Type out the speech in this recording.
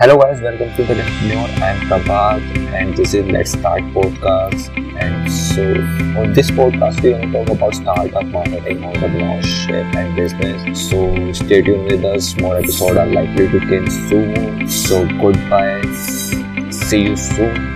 Hello guys, welcome to the new. I am Prabhat and this is Let's Start Podcast. And so on this podcast we are going to talk about startup marketing, entrepreneurship and business. So stay tuned with us. More episodes are likely to come soon. So goodbye. See you soon.